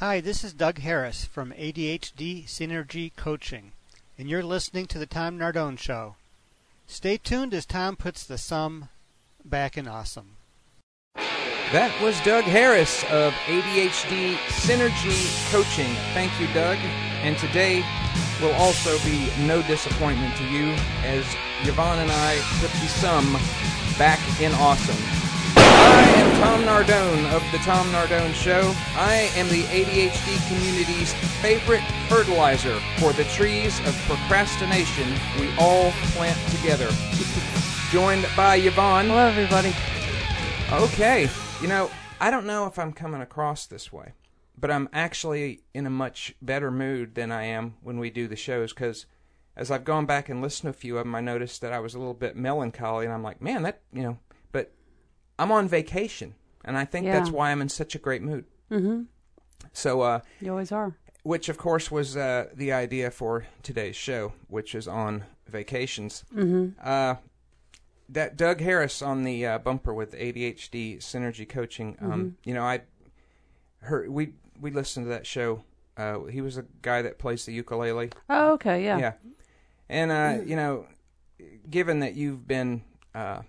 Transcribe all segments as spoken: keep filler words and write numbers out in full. Hi, this is Doug Harris from A D H D Synergy Coaching, and you're listening to the Tom Nardone Show. Stay tuned as Tom puts the sum back in awesome. That was Doug Harris of A D H D Synergy Coaching. Thank you, Doug. And today will also be no disappointment to you as Yvonne and I put the sum back in awesome. I am Tom Nardone of The Tom Nardone Show. I am the A D H D community's favorite fertilizer for the trees of procrastination we all plant together. Joined by Yvonne. Hello, everybody. Okay. You know, I don't know if I'm coming across this way, but I'm actually in a much better mood than I am when we do the shows, because as I've gone back and listened to a few of them, I noticed that I was a little bit melancholy, and I'm like, man, that, you know, but I'm on vacation, and I think yeah. that's why I'm in such a great mood. Mm-hmm. So, uh, you always are. Which, of course, was uh, the idea for today's show, which is on vacations. Mm-hmm. Uh, that Doug Harris on the uh, bumper with A D H D Synergy Coaching. Um, mm-hmm. You know, I heard we we listened to that show. Uh, he was a guy that plays the ukulele. Oh, okay, yeah, yeah. And uh, mm-hmm. you know, given that you've been, uh,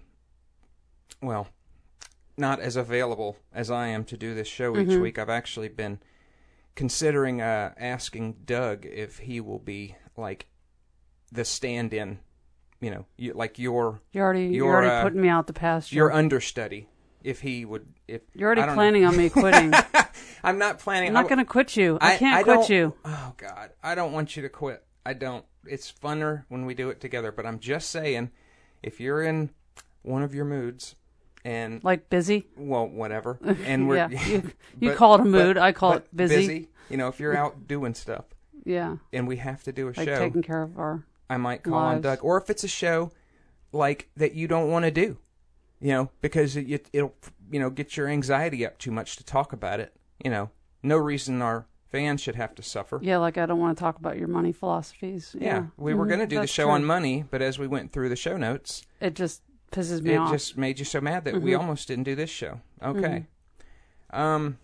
well. not as available as I am to do this show each mm-hmm. week. I've actually been considering uh, asking Doug if he will be like the stand-in, you know, you, like your you're already your, you're already uh, putting me out the pasture. Your understudy, if he would, if you're already planning know. on me quitting. I'm not planning. I'm not going to quit you. I, I can't I quit you. Oh God, I don't want you to quit. I don't. It's funner when we do it together. But I'm just saying, if you're in one of your moods. And like busy? Well, whatever. And we're yeah. you, you but, call it a mood, but, I call it busy. Busy. You know, if you're out doing stuff. Yeah. And we have to do a like show. Taking care of our I might call lives. on Doug. Or if it's a show like that you don't want to do. You know, because it, it, it'll you know, get your anxiety up too much to talk about it. You know, no reason our fans should have to suffer. Yeah, like I don't want to talk about your money philosophies. Yeah. yeah. We mm-hmm. were going to do That's the show true. on money, but as we went through the show notes, it just pisses me it off. It just made you so mad that mm-hmm. we almost didn't do this show. Okay. Mm-hmm. Um.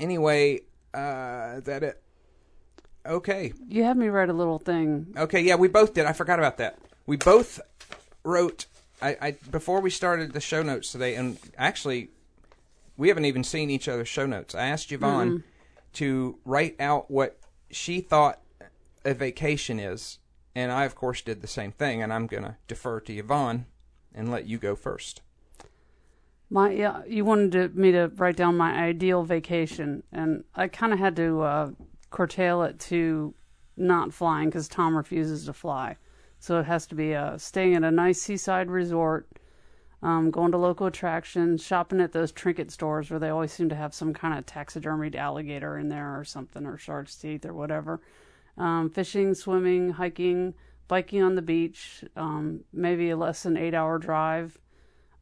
Anyway, uh, that it. Okay. You had me write a little thing. Okay. Yeah, we both did. I forgot about that. We both wrote. I, I before we started the show notes today, and actually, we haven't even seen each other's show notes. I asked Yvonne mm-hmm. to write out what she thought a vacation is, and I of course did the same thing. And I'm gonna defer to Yvonne and let you go first. My yeah, you wanted to, me to write down my ideal vacation, and I kind of had to uh, curtail it to not flying because Tom refuses to fly. So it has to be uh, staying at a nice seaside resort, um, going to local attractions, shopping at those trinket stores where they always seem to have some kind of taxidermied alligator in there or something, or shark's teeth or whatever. Um, fishing, swimming, hiking, biking on the beach, um, maybe a less than eight-hour drive.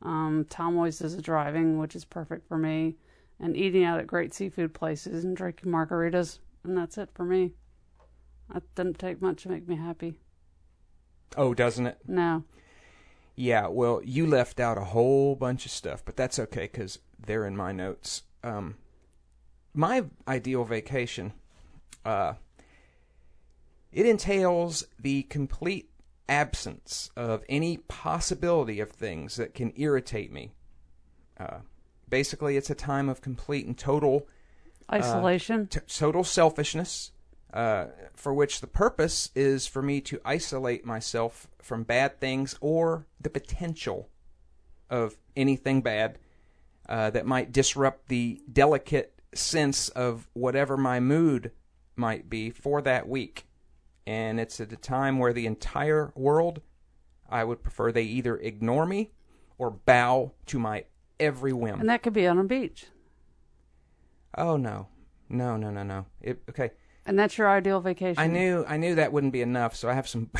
Um, Tom always does the driving, which is perfect for me, and eating out at great seafood places and drinking margaritas, and that's it for me. That doesn't take much to make me happy. Oh, doesn't it? No. Yeah, well, you left out a whole bunch of stuff, but that's okay because they're in my notes. Um, my ideal vacation... Uh, It entails the complete absence of any possibility of things that can irritate me. Uh, basically, it's a time of complete and total... Isolation? Uh, t- total selfishness, uh, for which the purpose is for me to isolate myself from bad things or the potential of anything bad uh, that might disrupt the delicate sense of whatever my mood might be for that week. And it's at a time where the entire world, I would prefer they either ignore me or bow to my every whim. And that could be on a beach. Oh, no. No, no, no, no. It, okay. And that's your ideal vacation? I knew I knew that wouldn't be enough, so I have some...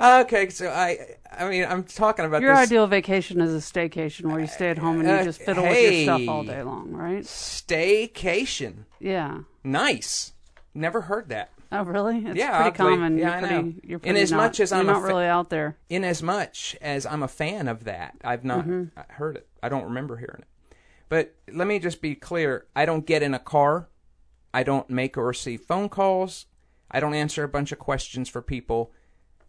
Okay, so I I mean, I'm talking about your this... ideal vacation is a staycation where you stay at home and you uh, just fiddle hey, with your stuff all day long, right? Staycation. Yeah. Nice. Never heard that. Oh, really? It's yeah, pretty oddly. common. Yeah, you're I pretty, know. You're pretty in as not, much as I'm not fa- really out there. In as much as I'm a fan of that, I've not mm-hmm. heard it. I don't remember hearing it. But let me just be clear. I don't get in a car. I don't make or receive phone calls. I don't answer a bunch of questions for people.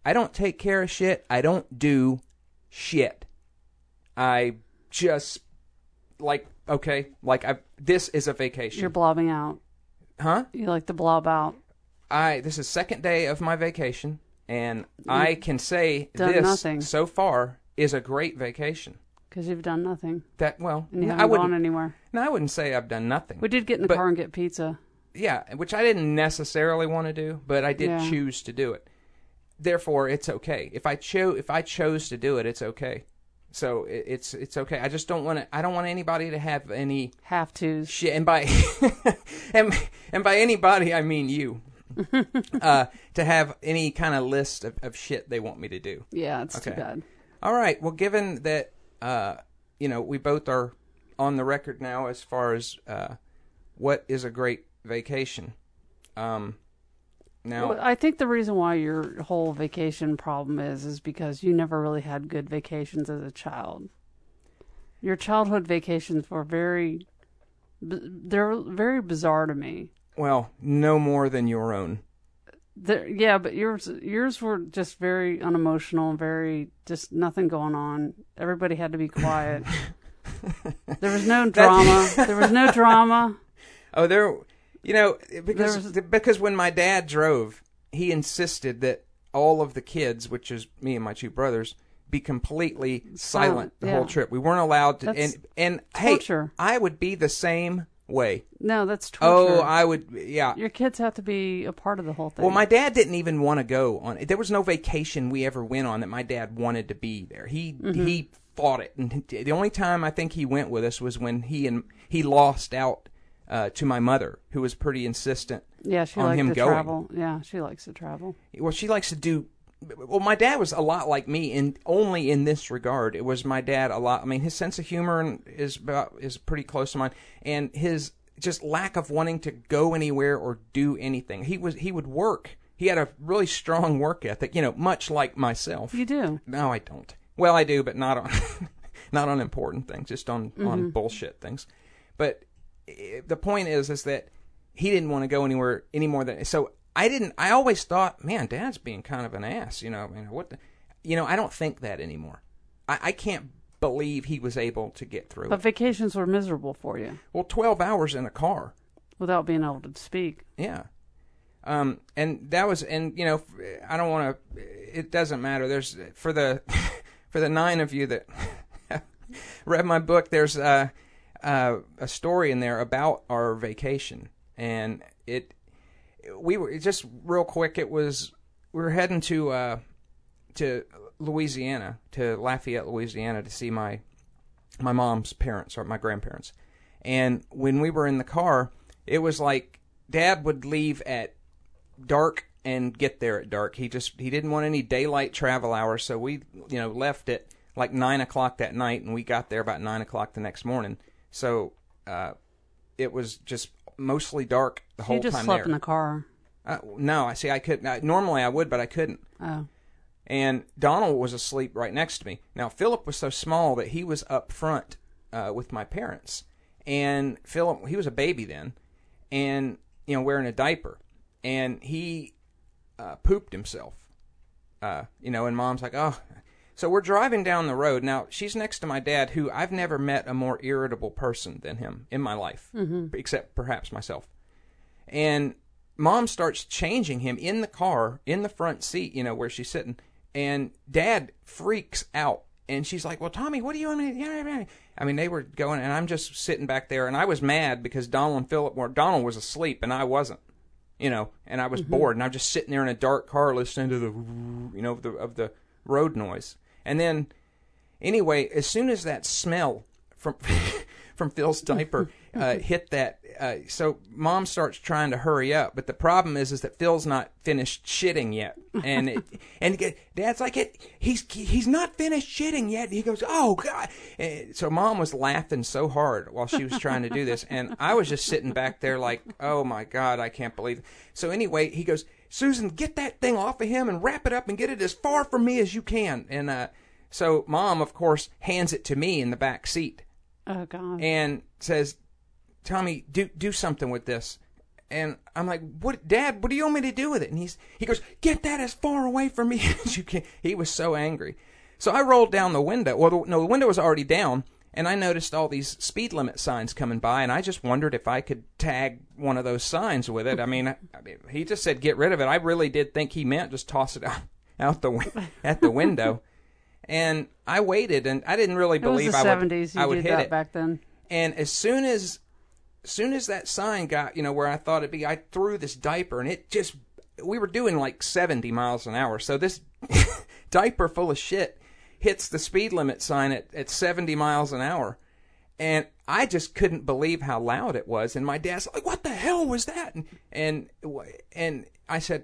I don't take care of shit. I don't do shit. I just, like, okay, like, I this is a vacation. You're blobbing out. Huh? You like to blob out. I This is second day of my vacation, and you've I can say this nothing. So far is a great vacation. Because you've done nothing. That well, and you haven't I wouldn't, gone anywhere. No, I wouldn't say I've done nothing. We did get in the but, car and get pizza. Yeah, which I didn't necessarily want to do, but I did yeah. choose to do it. Therefore, it's okay. If I chose, if I chose to do it, it's okay. So it, it's it's okay. I just don't want to. I don't want anybody to have any have tos. Shit, and by and and by anybody, I mean you. uh, to have any kind of list of, of shit they want me to do. Yeah, it's okay. Too bad. All right. Well, given that. Uh, you know, we both are on the record now as far as uh, what is a great vacation. Um, now, well, I think the reason why your whole vacation problem is is because you never really had good vacations as a child. Your childhood vacations were very, they're very bizarre to me. Well, no more than your own. There, yeah, but yours yours were just very unemotional, very just nothing going on. Everybody had to be quiet. There was no drama. There was no drama. Oh, there, you know, because was, because when my dad drove, he insisted that all of the kids, which is me and my two brothers, be completely silent, silent the yeah. whole trip. We weren't allowed to. That's and and torture. Hey, I would be the same way. No, that's torture. Oh, I would, yeah. Your kids have to be a part of the whole thing. Well, my dad didn't even want to go on. There was no vacation we ever went on that my dad wanted to be there. He mm-hmm. he fought it. And the only time I think he went with us was when he and he lost out uh, to my mother, who was pretty insistent yeah, she on him going. Yeah, she likes to travel. Yeah, she likes to travel. Well, she likes to do... Well, my dad was a lot like me, and only in this regard. It was my dad a lot. I mean, his sense of humor is about, is pretty close to mine, and his just lack of wanting to go anywhere or do anything. He was he would work. He had a really strong work ethic, you know, much like myself. You do? No, I don't. Well, I do, but not on not on important things, just on mm-hmm. on bullshit things. But the point is, is that he didn't want to go anywhere any more than so. I didn't, I always thought, man, Dad's being kind of an ass, you know, I mean, what the, you know, I don't think that anymore. I, I can't believe he was able to get through it. But vacations were miserable for you. Well, twelve hours in a car. Without being able to speak. Yeah. Um, and that was, and you know, I don't want to, it doesn't matter. There's, for the, for the nine of you that read my book, there's uh, uh, a story in there about our vacation, and it, we were just real quick. It was we were heading to uh, to Louisiana, to Lafayette, Louisiana, to see my my mom's parents or my grandparents. And when we were in the car, it was like Dad would leave at dark and get there at dark. He just he didn't want any daylight travel hours, so we you know left at like nine o'clock that night, and we got there about nine o'clock the next morning. So uh, it was just. Mostly dark the so whole time there. You just slept there. In the car. Uh, no, I see. I could I, normally I would, but I couldn't. Oh. And Donald was asleep right next to me. Now Phillip was so small that he was up front uh, with my parents, and Phillip he was a baby then, and you know wearing a diaper, and he uh, pooped himself. Uh, you know, and Mom's like, oh. So we're driving down the road. Now, she's next to my dad, who I've never met a more irritable person than him in my life, mm-hmm. except perhaps myself. And Mom starts changing him in the car, in the front seat, you know, where she's sitting. And Dad freaks out. And she's like, well, Tommy, what do you want me to do? I mean, they were going, and I'm just sitting back there. And I was mad because Donald and Phillip were, Donald was asleep, and I wasn't, you know, and I was mm-hmm. bored. And I'm just sitting there in a dark car listening to the, you know, of the, of the road noise. And then, anyway, as soon as that smell from from Phil's diaper uh, hit that, uh, so Mom starts trying to hurry up. But the problem is, is that Phil's not finished shitting yet, and it, and Dad's like, it he's he's not finished shitting yet. And he goes, oh God! And so Mom was laughing so hard while she was trying to do this, and I was just sitting back there like, oh my God, I can't believe it. So anyway, he goes. Susan, get that thing off of him and wrap it up and get it as far from me as you can. And uh, so Mom, of course, hands it to me in the back seat. Oh, God. And says, Tommy, do do something with this. And I'm like, "What, Dad, what do you want me to do with it?" And he's he goes, "Get that as far away from me as you can." He was so angry. So I rolled down the window. Well, the, no, the window was already down, and I noticed all these speed limit signs coming by, and I just wondered if I could tag one of those signs with it. I mean, I, I mean he just said, "Get rid of it." I really did think he meant just toss it out, out the at the window. And I waited, and I didn't really believe I would. It was the seventies. You did that back then. And as soon as, as soon as that sign got, you know, where I thought it'd be, I threw this diaper, and it just, we were doing like seventy miles an hour. So this diaper full of shit hits the speed limit sign at, at seventy miles an hour. And I just couldn't believe how loud it was. And my dad's like, "What the hell was that?" And, and, and I said,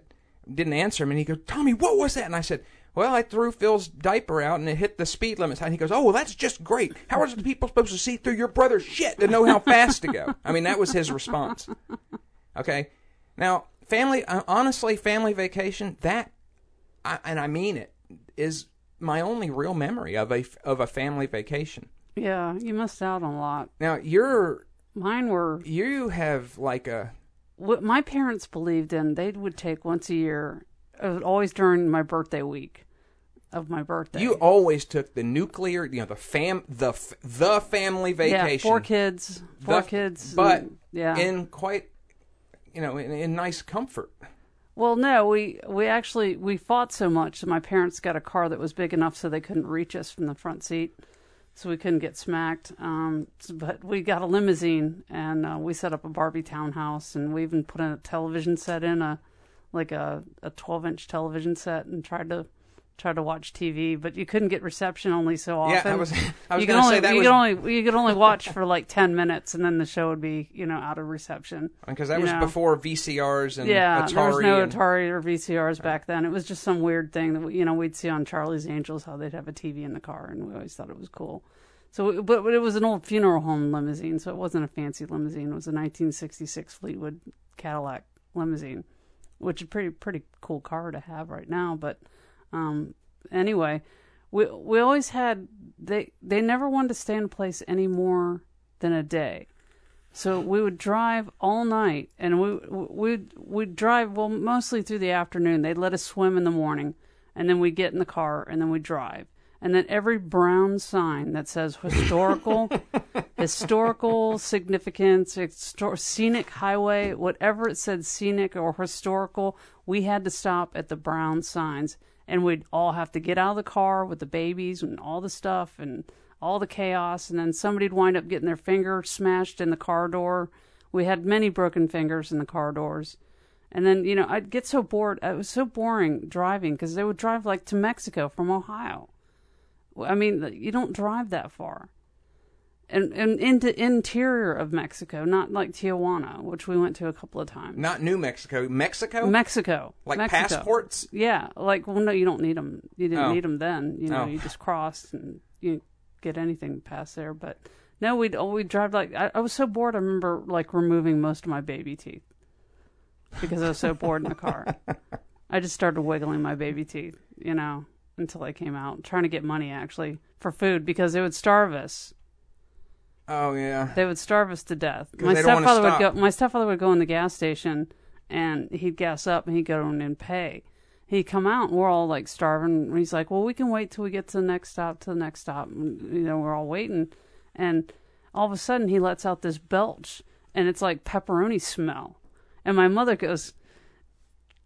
didn't answer him. And he goes, "Tommy, what was that?" And I said, "Well, I threw Phil's diaper out, and it hit the speed limit sign." He goes, "Oh, well, that's just great. How are the people supposed to see through your brother's shit to know how fast to go?" I mean, that was his response. Okay? Now, family, honestly, family vacation, that, I, and I mean it, is my only real memory of a, of a family vacation. Yeah, you missed out on a lot. Now, you're... Mine were... You have, like, a... What my parents believed in, they would take once a year... It was always during my birthday week of my birthday. You always took the nuclear, you know, the fam, the the family vacation. Yeah, four kids, four the, kids. But and, yeah. in quite, you know, in, in nice comfort. Well, no, we, we actually, we fought so much that my parents got a car that was big enough so they couldn't reach us from the front seat. So we couldn't get smacked. Um, but we got a limousine, and uh, we set up a Barbie townhouse, and we even put in a television set in a, like a a twelve inch television set, and tried to try to watch T V, but you couldn't get reception only so often. Yeah, I was, I was going to say that you was... could only you could only watch for like ten minutes, and then the show would be, you know, out of reception. Because that was know? before V C Rs and yeah, Atari. There was no and... Atari or V C Rs back then. It was just some weird thing that, you know, we'd see on Charlie's Angels how they'd have a T V in the car, and we always thought it was cool. So, but, but it was an old funeral home limousine, so it wasn't a fancy limousine. It was a nineteen sixty-six Fleetwood Cadillac limousine, which is a pretty pretty cool car to have right now. But um, anyway, we we always had, they they never wanted to stay in a place any more than a day. So we would drive all night, and we we'd, we'd drive, well, mostly through the afternoon. They'd let us swim in the morning, and then we'd get in the car, and then we'd drive. And then every brown sign that says historical, historical significance, histor- scenic highway, whatever it said scenic or historical, we had to stop at the brown signs. And we'd all have to get out of the car with the babies and all the stuff and all the chaos. And then somebody'd wind up getting their finger smashed in the car door. We had many broken fingers in the car doors. And then, you know, I'd get so bored. It was so boring driving, because they would drive like to Mexico from Ohio. I mean, you don't drive that far. And, and into interior of Mexico, not like Tijuana, which we went to a couple of times. Not New Mexico, Mexico? Mexico. Like Mexico. Passports? Yeah. Like, well, no, you don't need them. You didn't oh. need them then. You know, oh. you just crossed and you get anything past there. But no, we'd, we'd drive like, I, I was so bored. I remember like removing most of my baby teeth because I was so bored in the car. I just started wiggling my baby teeth, you know. Until I came out, trying to get money, actually, for food, because they would starve us. Oh, yeah. They would starve us to death. My stepfather would go, my stepfather would go in the gas station, and he'd gas up, and he'd go in and pay. He'd come out, and we're all, like, starving. And he's like, well, we can wait till we get to the next stop, to the next stop. And, you know, we're all waiting. And all of a sudden, he lets out this belch, and it's like pepperoni smell. And my mother goes...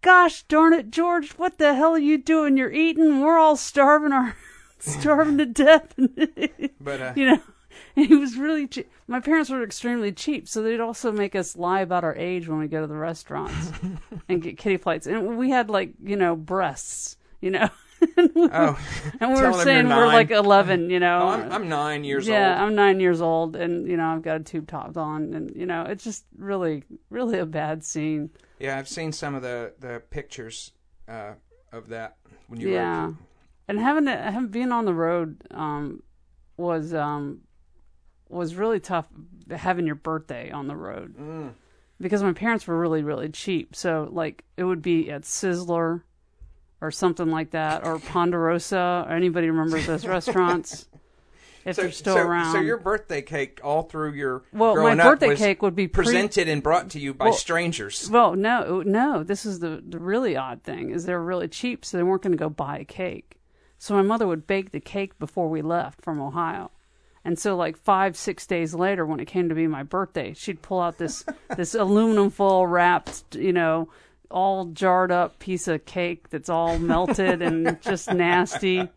Gosh darn it, George, what the hell are you doing? You're eating. We're all starving our starving to death. But uh, you know, he was really cheap. My parents were extremely cheap, so they'd also make us lie about our age when we go to the restaurants and get kiddie flights. And we had, like, you know, breasts, you know. and we, oh, and we were saying we're like eleven, you know. Oh, I'm, I'm nine years yeah, old. Yeah, I'm nine years old, and, you know, I've got a tube top on, and, you know, it's just really, really a bad scene. Yeah, I've seen some of the, the pictures uh, of that when you yeah. were... Yeah, and having to, being on the road um, was um, was really tough, having your birthday on the road. Mm. Because my parents were really, really cheap, so, like, it would be at Sizzler... or something like that, or Ponderosa. Anybody remembers those restaurants? if so, they're still so, around. So your birthday cake all through your well, growing my birthday up was cake would be pre- presented and brought to you by well, strangers. Well, no, no. This is the, the really odd thing is they're really cheap, so they weren't going to go buy a cake. So my mother would bake the cake before we left from Ohio. And so, like, five, six days later, when it came to be my birthday, she'd pull out this this aluminum foil wrapped, you know, all jarred up piece of cake that's all melted and just nasty.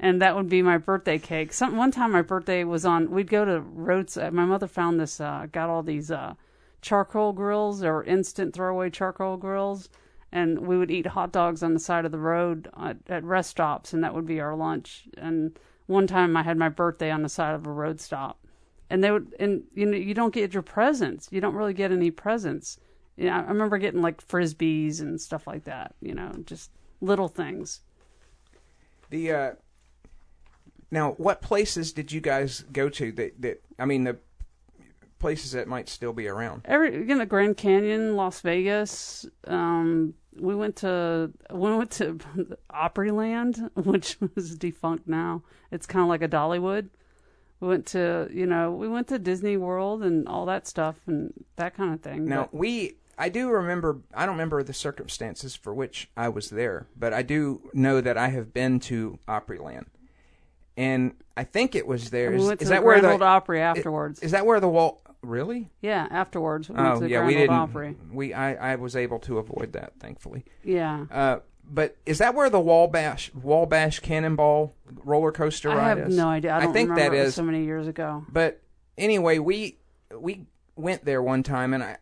And that would be my birthday cake. Some One time my birthday was on, we'd go to roadside. My mother found this, uh, got all these uh, charcoal grills or instant throwaway charcoal grills. And we would eat hot dogs on the side of the road at, at rest stops. And that would be our lunch. And one time I had my birthday on the side of a road stop, and they would, and you know, you don't get your presents. You don't really get any presents. You know, I remember getting like Frisbees and stuff like that, you know, just little things. The, uh, now what places did you guys go to that, that, I mean, the places that might still be around? Every, you know, Grand Canyon, Las Vegas, um, We went to we went to Opryland, which was defunct now. It's kind of like a Dollywood. We went to you know we went to Disney World and all that stuff and that kind of thing. Now but, we I do remember I don't remember the circumstances for which I was there, but I do know that I have been to Opryland, and I think it was there. We went is, to is the that Grand where the Ole Opry afterwards? It, is that where the Walt? Really? Yeah, afterwards. We went oh, to the yeah, Grand we Ole didn't. Opry. We, I, I was able to avoid that, thankfully. Yeah. Uh, but is that where the Wabash Wabash Cannonball roller coaster ride is? I have is? no idea. I don't I think remember that it was is. so many years ago. But anyway, we we went there one time, and I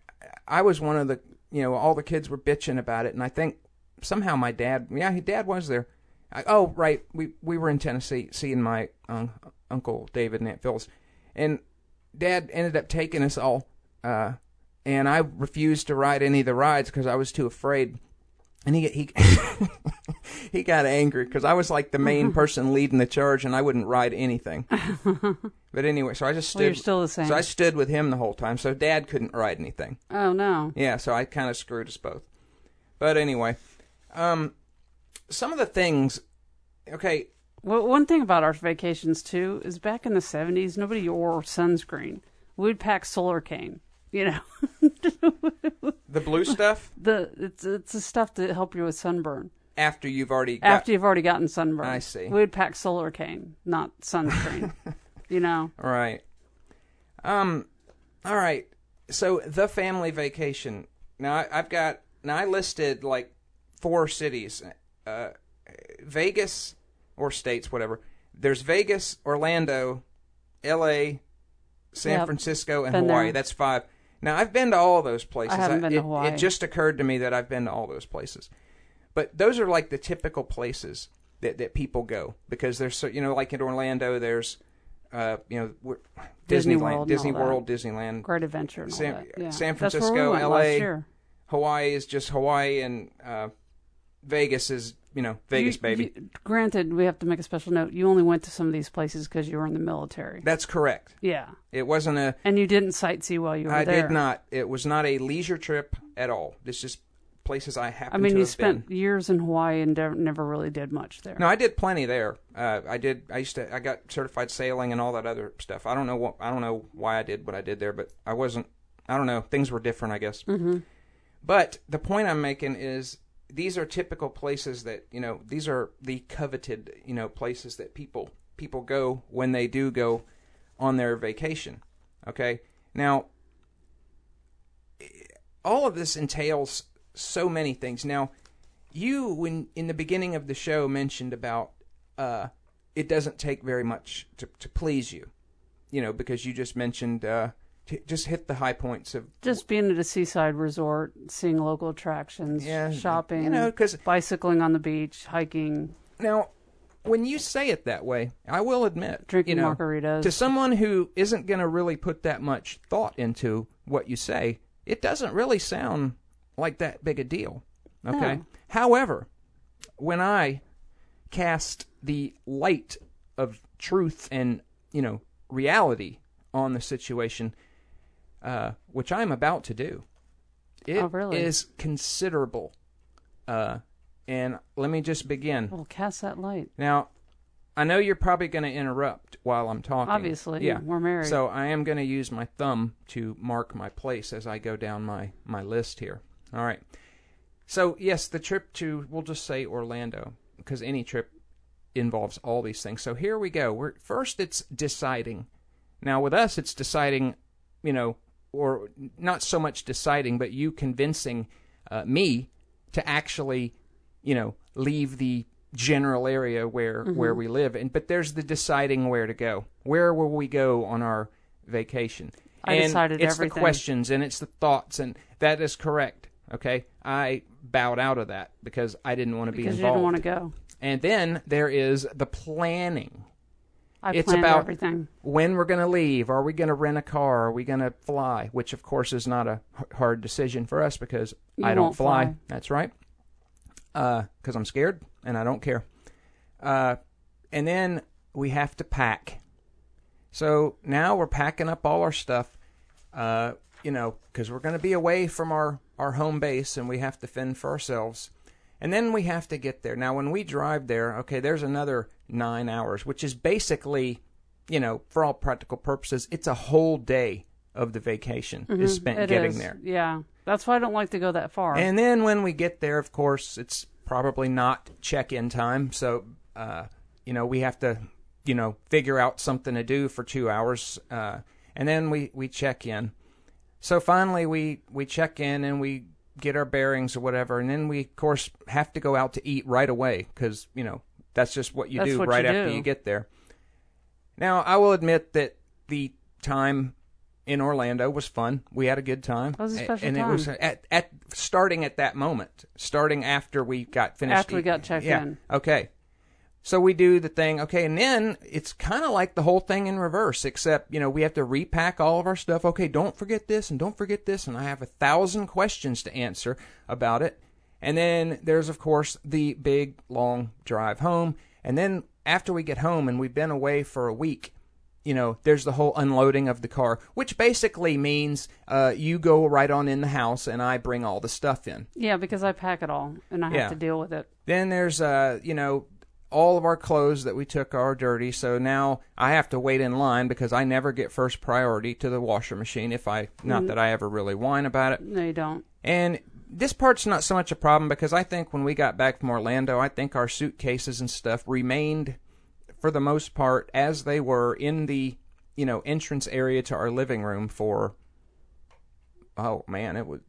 I was one of the you know all the kids were bitching about it, and I think somehow my dad yeah his dad was there. I, oh right, we we were in Tennessee seeing my um, uncle David and Aunt Phyllis, and Dad ended up taking us all, uh, and I refused to ride any of the rides because I was too afraid. And he he he got angry because I was like the main person leading the charge, and I wouldn't ride anything. But anyway, so I just stood. Well, you're still the same. So I stood with him the whole time. So Dad couldn't ride anything. Oh no. Yeah, so I kind of screwed us both. But anyway, um, some of the things. Okay. Well, one thing about our vacations, too, is back in the seventies, nobody wore sunscreen. We'd pack Solarcane, you know. The blue stuff? The It's it's the stuff to help you with sunburn. After you've already got... After you've already gotten sunburn. I see. We'd pack Solarcane, not sunscreen, you know. All right. Um, all right. So, the family vacation. Now, I, I've got... Now, I listed, like, four cities. Uh, Vegas... Or states, whatever. There's Vegas, Orlando, L A, San yep. Francisco, and been Hawaii. There. That's five. Now, I've been to all those places. I haven't I, been it, to Hawaii. It just occurred to me that I've been to all those places. But those are like the typical places that, that people go. Because there's, so, you know, like in Orlando, there's, uh, you know, Disney Disneyland, Disney World, Disneyland. Great Adventure and San, all that. Yeah. San Francisco, we L A, Hawaii is just Hawaii, and uh, Vegas is... You know, Vegas, you, baby. You, granted, we have to make a special note. You only went to some of these places because you were in the military. That's correct. Yeah. It wasn't a... And you didn't sightsee while you were I there. I did not. It was not a leisure trip at all. It's just places I happened to I mean, to you have spent been. years in Hawaii and never really did much there. No, I did plenty there. Uh, I did... I used to... I got certified sailing and all that other stuff. I don't know what... I don't know why I did what I did there, but I wasn't... I don't know. Things were different, I guess. Mm-hmm. But the point I'm making is... These are typical places that, you know, these are the coveted, you know, places that people people go when they do go on their vacation, okay? Now, all of this entails so many things. Now, you, when in the beginning of the show, mentioned about uh, it doesn't take very much to, to please you, you know, because you just mentioned... Uh, Just hit the high points of... Just being at a seaside resort, seeing local attractions, yeah, shopping, you know, 'cause, bicycling on the beach, hiking. Now, when you say it that way, I will admit... Drinking you know, margaritas. To someone who isn't going to really put that much thought into what you say, it doesn't really sound like that big a deal. Okay? No. However, when I cast the light of truth and, you know, reality on the situation... Uh, which I'm about to do. It oh, really? is considerable. Uh, and let me just begin. Well, cast that light. Now, I know you're probably going to interrupt while I'm talking. Obviously, yeah. We're married. So I am going to use my thumb to mark my place as I go down my, my list here. All right. So, yes, the trip to, we'll just say Orlando, because any trip involves all these things. So here we go. We're, first, it's deciding. Now, with us, it's deciding, you know, or not so much deciding, but you convincing uh, me to actually, you know, leave the general area where mm-hmm. where we live, and but there's the deciding where to go. Where will we go on our vacation? I and decided it's everything. The questions and it's the thoughts, and that is correct. Okay, I bowed out of that because I didn't want to be involved. Because you didn't want to go. And then there is the planning. I it's about everything. When we're going to leave. Are we going to rent a car? Are we going to fly? Which of course is not a hard decision for us because you I don't fly. fly. That's right. Because uh, I'm scared. And I don't care. Uh, and then we have to pack. So now we're packing up all our stuff, uh, you know, because we're going to be away from our, our home base and we have to fend for ourselves. And then we have to get there. Now, when we drive there, okay, there's another nine hours, which is basically, you know, for all practical purposes, it's a whole day of the vacation mm-hmm. is spent it getting is. there. Yeah, that's why I don't like to go that far. And then when we get there, of course, it's probably not check-in time, so uh, you know we have to, you know, figure out something to do for two hours, uh, and then we, we check in. So finally, we we check in and we get our bearings or whatever, and then we of course have to go out to eat right away because you know that's just what you that's do what right you after do. you get there. Now I will admit that the time in Orlando was fun. We had a good time. That was a special and time. And it was at, at starting at that moment, starting after we got finished. After eating. we got checked yeah. in. Okay. So we do the thing. Okay. And then it's kind of like the whole thing in reverse, except, you know, we have to repack all of our stuff. Okay. Don't forget this and don't forget this. And I have a thousand questions to answer about it. And then there's, of course, the big long drive home. And then after we get home and we've been away for a week, you know, there's the whole unloading of the car, which basically means uh, you go right on in the house and I bring all the stuff in. Yeah, because I pack it all and I yeah. have to deal with it. Then there's, uh, you know, all of our clothes that we took are dirty. So now I have to wait in line because I never get first priority to the washer machine if I, not mm. that I ever really whine about it. No, you don't. And this part's not so much a problem because I think when we got back from Orlando, I think our suitcases and stuff remained for the most part, as they were in the, you know, entrance area to our living room for, oh, man, it was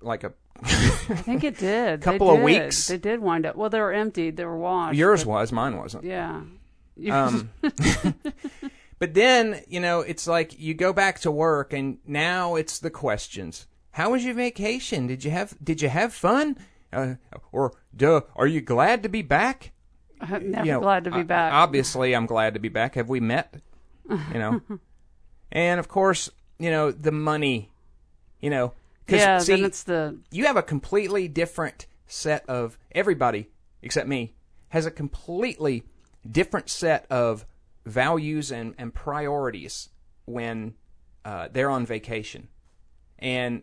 like a I think it did. couple did. of weeks. They did wind up. Well, they were emptied. They were washed. Yours but, was. Mine wasn't. Yeah. Um, but then, you know, it's like you go back to work, and now it's the questions. How was your vacation? Did you have, did you have fun? Uh, or, duh, are you glad to be back? I'm never you know, glad to be back. Obviously, I'm glad to be back. Have we met? You know, and of course, you know the money. You know, because yeah, see, then it's the you have a completely different set of everybody except me has a completely different set of values and, and priorities when uh, they're on vacation, and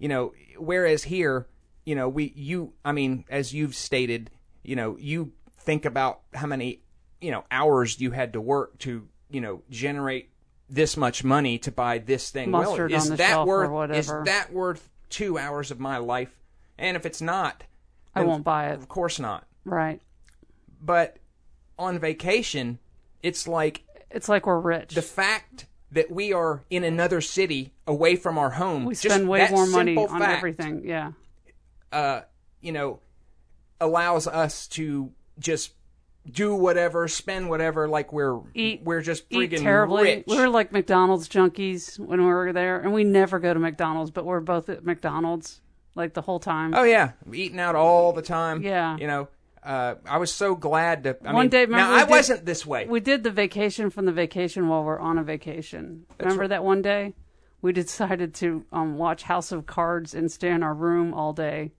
you know, whereas here, you know, we you I mean, as you've stated, you know, you. think about how many, you know, hours you had to work to, you know, generate this much money to buy this thing. Mustard well, is on the that shelf worth? Or whatever. Is that worth two hours of my life? And if it's not, I won't buy it. Of course not. Right. But on vacation, it's like it's like we're rich. The fact that we are in another city away from our home, we spend just way more money on fact, everything. Yeah. Uh, you know, allows us to. Just do whatever, spend whatever, like we're eat, we're just freaking eat terribly. rich. We were like McDonald's junkies when we were there, and we never go to McDonald's, but we're both at McDonald's like the whole time. Oh yeah, eating out all the time. Yeah, you know, uh, I was so glad to. I One mean, day, remember now I did, wasn't this way. We did the vacation from the vacation while we're on a vacation. That's remember right. that one day we decided to um, watch House of Cards and stay in our room all day.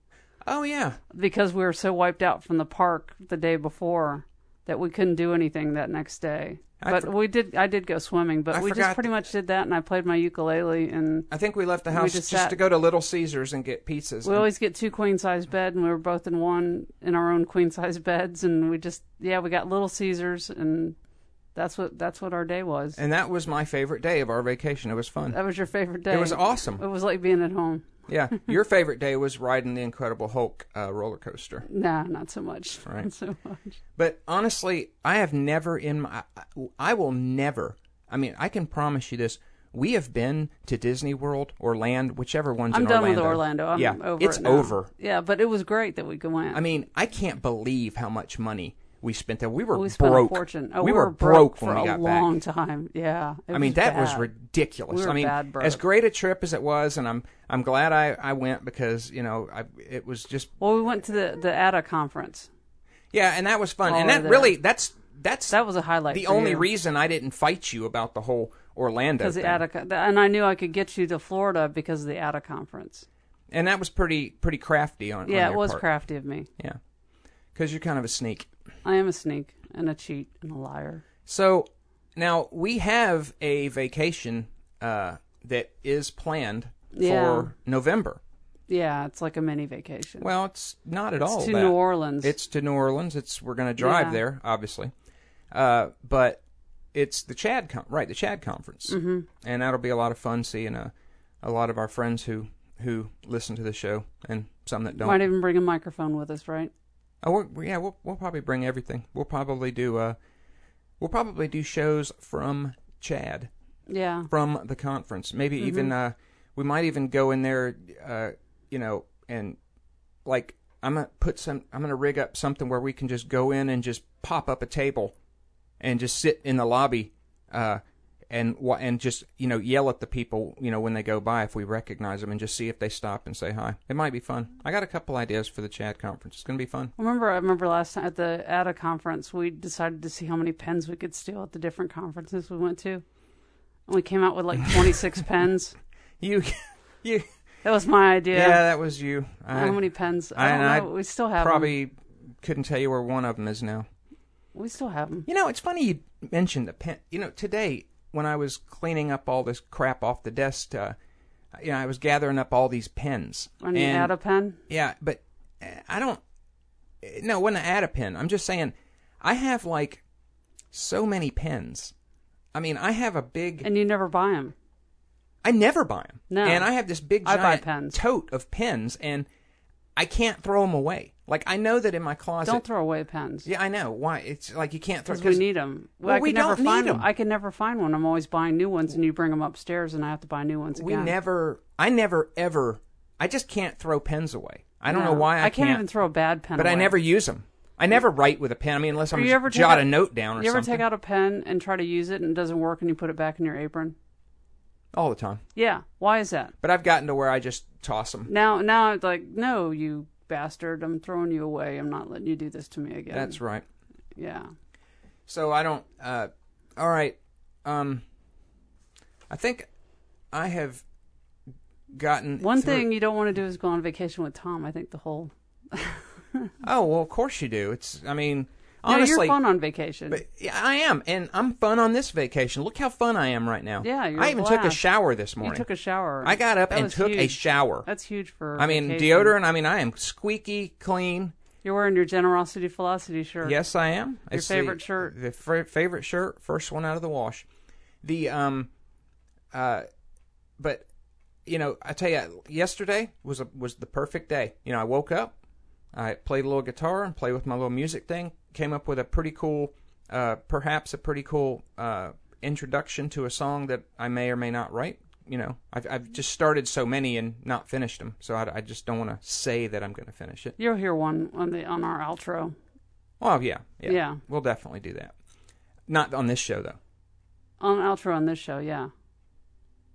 Oh, yeah. Because we were so wiped out from the park the day before that we couldn't do anything that next day. I but for- we did. I did go swimming, but I we just pretty th- much did that, and I played my ukulele. And I think we left the house just, just sat- to go to Little Caesars and get pizzas. We and- always get two queen size bed, and we were both in one in our own queen size beds, and we just yeah, we got Little Caesars, and that's what that's what our day was. And that was my favorite day of our vacation. It was fun. That was your favorite day. It was awesome. It was like being at home. Yeah, your favorite day was riding the Incredible Hulk uh, roller coaster. Nah, not so much. Right, not so much. But honestly, I have never in my, I will never. I mean, I can promise you this: we have been to Disney World, Orlando, whichever one's. I'm in done Orlando. with Orlando. I'm yeah, over it's it now. over. Yeah, but it was great that we could win. I mean, I can't believe how much money we spent there. We were we spent broke. A fortune. Oh, we, we were broke, broke when we got back. For a long time. Yeah. I mean, was that bad. was ridiculous. We were I mean, bad broke. As great a trip as it was, and I'm I'm glad I, I went because, you know, I, it was just... Well, we went to the, the Ada conference. Yeah, and that was fun. All and that, that really, that's... that's That was a highlight. The only you. reason I didn't fight you about the whole Orlando thing. The Ada, and I knew I could get you to Florida because of the Ada conference. And that was pretty pretty crafty on, yeah, on your part. Yeah, it was crafty of me. Yeah. Because you're kind of a sneak. I am a sneak and a cheat and a liar. So now we have a vacation uh, that is planned yeah. for November. Yeah, it's like a mini vacation. Well, it's not at it's all. It's to that. New Orleans. It's to New Orleans. It's we're going to drive yeah. there, obviously. Uh, but it's the CHADD com- right the CHADD conference, mm-hmm. and that'll be a lot of fun seeing a a lot of our friends who who listen to the show and some that don't. Might even bring a microphone with us, right? Oh we're, yeah, we'll we'll probably bring everything. We'll probably do uh, we'll probably do shows from CHADD. Yeah. From the conference, maybe mm-hmm. even uh, we might even go in there, uh, you know, and like I'm gonna put some, I'm gonna rig up something where we can just go in and just pop up a table, and just sit in the lobby, uh, and and just you know yell at the people you know when they go by if we recognize them and just see if they stop and say hi. It might be fun. I got a couple ideas for the CHADD conference. It's going to be fun. I remember, I remember last time at the at a conference we decided to see how many pens we could steal at the different conferences we went to, and we came out with like twenty-six pens. You, you. That was my idea. Yeah, that was you. I, how many pens? I, I don't know. I we still have. Probably them. Couldn't tell you where one of them is now. We still have them. You know, it's funny you mentioned the pen. You know, today, when I was cleaning up all this crap off the desk, uh, you know, I was gathering up all these pens. When you add a pen? Yeah, but I don't... No, when I add a pen, I'm just saying, I have, like, so many pens. I mean, I have a big... And you never buy them. I never buy them. No. And I have this big, giant tote of pens, and I can't throw them away. Like, I know that in my closet... Don't throw away pens. Yeah, I know. Why? It's like you can't throw... Because we need them. Well, well, I we never don't find need them. One. I can never find one. I'm always buying new ones, and you bring them upstairs, and I have to buy new ones we again. We never... I never, ever... I just can't throw pens away. I don't no, know why I, I can't. I can't even throw a bad pen but away. But I never use them. I never write with a pen. I mean, unless I'm just jot a, a note down or you something. You ever take out a pen and try to use it, and it doesn't work, and you put it back in your apron? All the time. Yeah. Why is that? But I've gotten to where I just toss them. Now, now I'm like, no, you... bastard, I'm throwing you away. I'm not letting you do this to me again. That's right. Yeah. So I don't, uh, all right. Um, I think I have gotten... One through... thing you don't want to do is go on vacation with Tom. I think the whole... Oh, well, of course you do. It's, I mean, honestly... No, you're fun on vacation. But yeah, I am, and I'm fun on this vacation. Look how fun I am right now. Yeah, you're I even took a shower this morning. You took a shower. I got up that and took huge. a shower. That's huge for I mean, vacation. Deodorant, I mean, I am squeaky clean. You're wearing your Generosity Philosophy shirt. Yes, I am. Your it's favorite the, shirt. The f- favorite shirt, first one out of the wash. The, um, uh, but, you know, I tell you, yesterday was a, was the perfect day. You know, I woke up, I played a little guitar and played with my little music thing. Came up with a pretty cool, uh, perhaps a pretty cool uh, introduction to a song that I may or may not write. You know, I've, I've just started so many and not finished them, so I, I just don't want to say that I'm going to finish it. You'll hear one on the on our outro. Oh yeah, yeah, yeah. We'll definitely do that. Not on this show though. On outro on this show, yeah.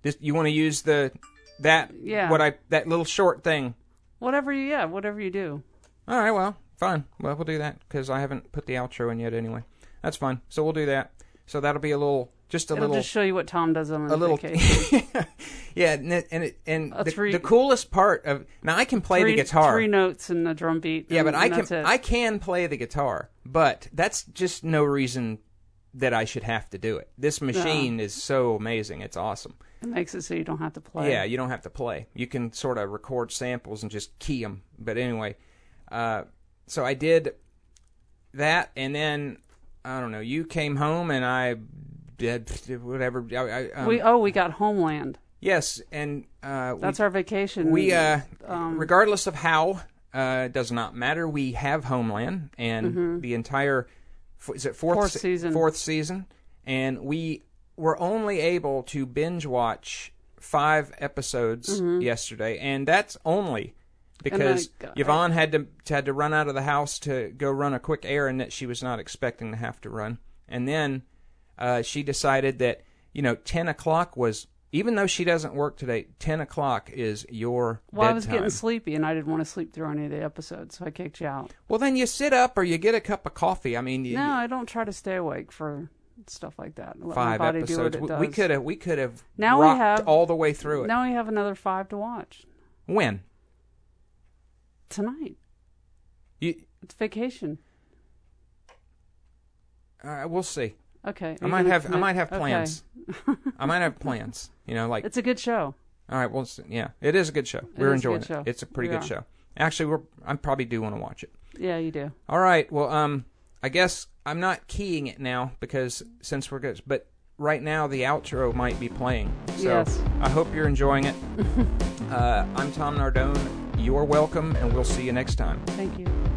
This you want to use the that yeah. what I that little short thing. Whatever you yeah whatever you do. All right, well. Fine. Well, we'll do that because I haven't put the outro in yet anyway. That's fine. So we'll do that. So that'll be a little, just a It'll little. It'll just show you what Tom does on a little. Vacation. Yeah, and it, and, it, and the, three, the coolest part of now I can play three, the guitar, three notes and the drum beat. And, yeah, but I can I can play the guitar, but that's just no reason that I should have to do it. This machine yeah. is so amazing. It's awesome. It makes it so you don't have to play. Yeah, you don't have to play. You can sort of record samples and just key them. But anyway, uh, so I did that, and then, I don't know, you came home and I did whatever. I, I, um, we Oh, we got Homeland. Yes, and... Uh, That's we, our vacation. We, uh, um, regardless of how, uh, does not matter. We have Homeland, and mm-hmm. the entire... Is it fourth, fourth season? Fourth season, and we were only able to binge watch five episodes mm-hmm. yesterday, and that's only because I, Yvonne I, had to had to run out of the house to go run a quick errand that she was not expecting to have to run, and then uh, she decided that you know ten o'clock was even though she doesn't work today, ten o'clock is your well, bedtime. Well, I was getting sleepy, and I didn't want to sleep through any of the episodes, so I kicked you out. Well, then you sit up or you get a cup of coffee. I mean, you, no, I don't try to stay awake for stuff like that. Let five my body episodes. Do what it does. We could have, we could have now rocked we have, all the way through it. Now we have another five to watch. When? Tonight. You, it's vacation. Uh, we'll see. Okay. I might have commit? I might have plans. Okay. I might have plans. You know, like it's a good show. All right. Well, yeah, it is a good show. We're enjoying it. It's a pretty good show. Actually, we're I probably do want to watch it. Yeah, you do. All right. Well, um, I guess I'm not keying it now because since we're good, but right now the outro might be playing. So yes. I hope you're enjoying it. uh, I'm Tom Nardone. You're welcome, and we'll see you next time. Thank you.